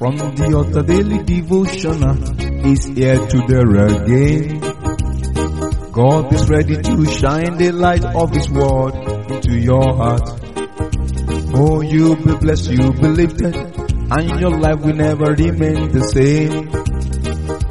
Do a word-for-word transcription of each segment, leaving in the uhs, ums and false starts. From the Altar Daily Devotional is here to there again. God is ready to shine the light of His Word into your heart. Oh, you'll be blessed, you'll be lifted, and your life will never remain the same.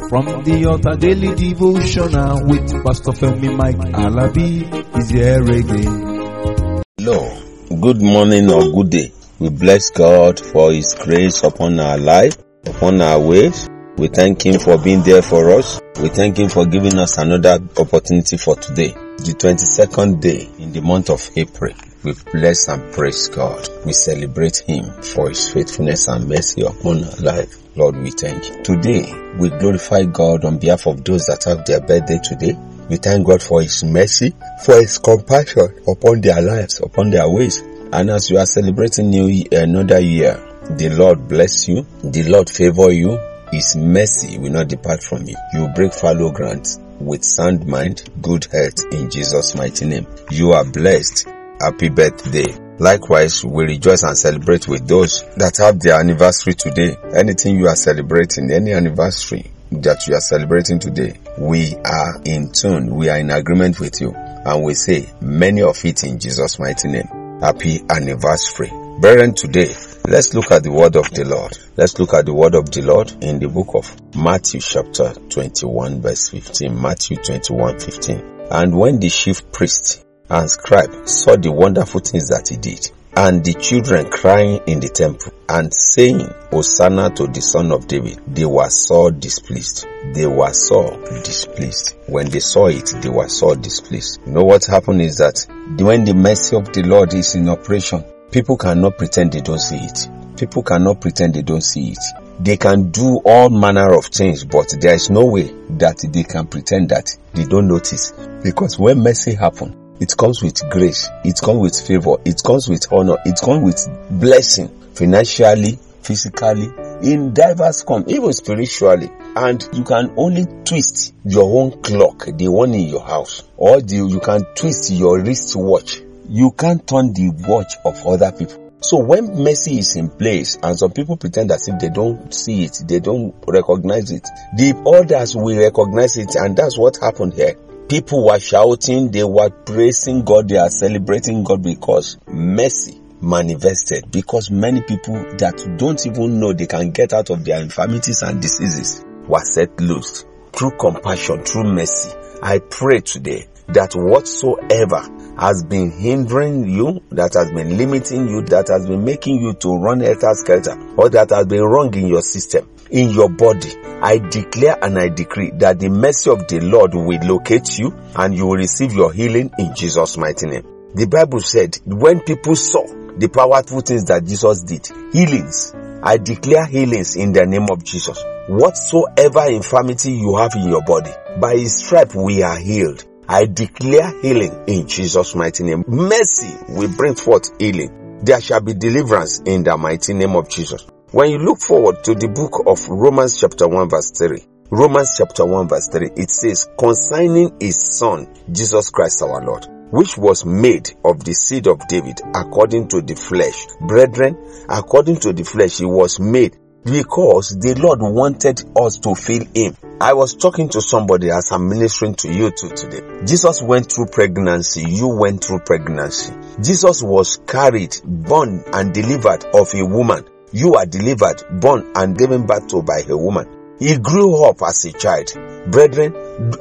From the Altar Daily Devotional with Pastor Femi Mike Alabi is here again. Hello, good morning or good day. We bless God for His grace upon our life, upon our ways. We thank Him for being there for us. We thank Him for giving us another opportunity for today, the twenty-second day in the month of April. We bless and praise God. We celebrate Him for His faithfulness and mercy upon our life. Lord, we thank You. Today, we glorify God on behalf of those that have their birthday today. We thank God for His mercy, for His compassion upon their lives, upon their ways. And as you are celebrating new year, another year, the Lord bless you, the Lord favor you, His mercy will not depart from you. You break fallow ground with sound mind, good health in Jesus' mighty name. You are blessed. Happy birthday. Likewise, we rejoice and celebrate with those that have their anniversary today. Anything you are celebrating, any anniversary that you are celebrating today, we are in tune, we are in agreement with you. And we say, many of it in Jesus' mighty name. Happy anniversary. Brethren, today, let's look at the word of the Lord. Let's look at the word of the Lord in the book of Matthew chapter twenty-one verse fifteen. Matthew twenty-one, fifteen. And when the chief priest and scribe saw the wonderful things that He did, and the children crying in the temple and saying, Hosanna to the Son of David, they were so displeased. They were so displeased. When they saw it, they were so displeased. You know what happened is that when the mercy of the Lord is in operation, people cannot pretend they don't see it. People cannot pretend they don't see it. They can do all manner of things, but there is no way that they can pretend that they don't notice. Because when mercy happens, it comes with grace, it comes with favor, it comes with honor, it comes with blessing, financially, physically, in diverse form, even spiritually. And you can only twist your own clock, the one in your house, or the, you can twist your wristwatch. You can't turn the watch of other people. So when mercy is in place, and some people pretend as if they don't see it, they don't recognize it, the others will recognize it, and that's what happened here. People were shouting, they were praising God, they are celebrating God because mercy manifested. Because many people that don't even know they can get out of their infirmities and diseases were set loose through compassion, through mercy. I pray today that whatsoever has been hindering you, that has been limiting you, that has been making you to run helter-skelter, or that has been wrong in your system, in your body, I declare and I decree that the mercy of the Lord will locate you and you will receive your healing in Jesus' mighty name. The Bible said, when people saw the powerful things that Jesus did, healings, I declare healings in the name of Jesus. Whatsoever infirmity you have in your body, by His stripes we are healed. I declare healing in Jesus' mighty name. Mercy will bring forth healing. There shall be deliverance in the mighty name of Jesus. When you look forward to the book of Romans chapter one verse three, Romans chapter one verse three, it says, concerning His Son, Jesus Christ our Lord, which was made of the seed of David according to the flesh. Brethren, according to the flesh, He was made because the Lord wanted us to feel Him. I was talking to somebody as I'm ministering to you too today. Jesus went through pregnancy. You went through pregnancy. Jesus was carried, born and delivered of a woman. You are delivered, born, and given birth to by a woman. He grew up as a child. Brethren,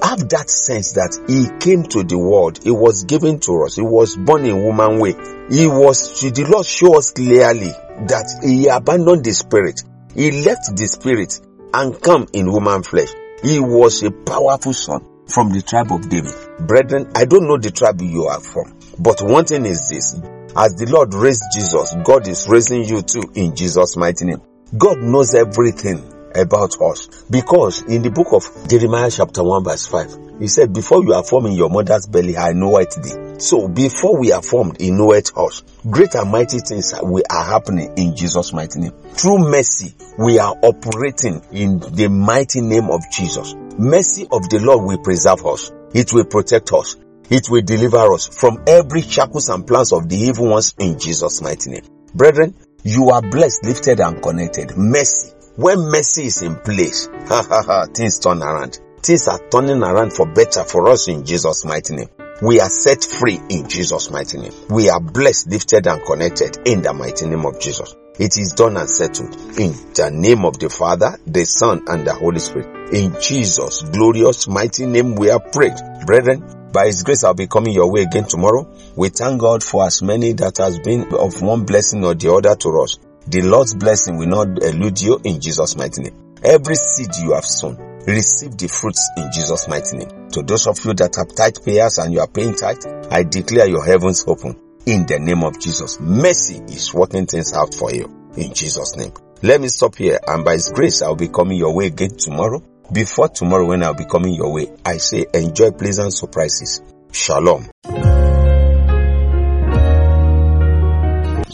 have that sense that He came to the world. He was given to us. He was born in woman way. He was, the Lord showed us clearly that He abandoned the spirit. He left the spirit and come in woman flesh. He was a powerful son from the tribe of David. Brethren, I don't know the tribe you are from, but one thing is this. As the Lord raised Jesus, God is raising you too in Jesus' mighty name. God knows everything about us, because in the book of Jeremiah chapter one verse five, He said, before you are formed in your mother's belly, I knoweth thee. So before we are formed, He knoweth us. Great and mighty things are happening in Jesus' mighty name. Through mercy, we are operating in the mighty name of Jesus. Mercy of the Lord will preserve us. It will protect us. It will deliver us from every shackles and plans of the evil ones in Jesus' mighty name. Brethren, you are blessed, lifted and connected. Mercy When mercy is in place, things turn around. Things are turning around for better for us in Jesus' mighty name. We are set free in Jesus' mighty name. We are blessed, lifted, and connected in the mighty name of Jesus. It is done and settled in the name of the Father, the Son, and the Holy Spirit. In Jesus' glorious mighty name we are prayed. Brethren, by His grace I'll be coming your way again tomorrow. We thank God for as many that has been of one blessing or the other to us. The Lord's blessing will not elude you in Jesus' mighty name. Every seed you have sown, receive the fruits in Jesus' mighty name. To those of you that have tithe payers and you are paying tithe, I declare your heavens open in the name of Jesus. Mercy is working things out for you in Jesus' name. Let me stop here, and by His grace, I'll be coming your way again tomorrow. Before tomorrow, when I'll be coming your way, I say enjoy pleasant surprises. Shalom.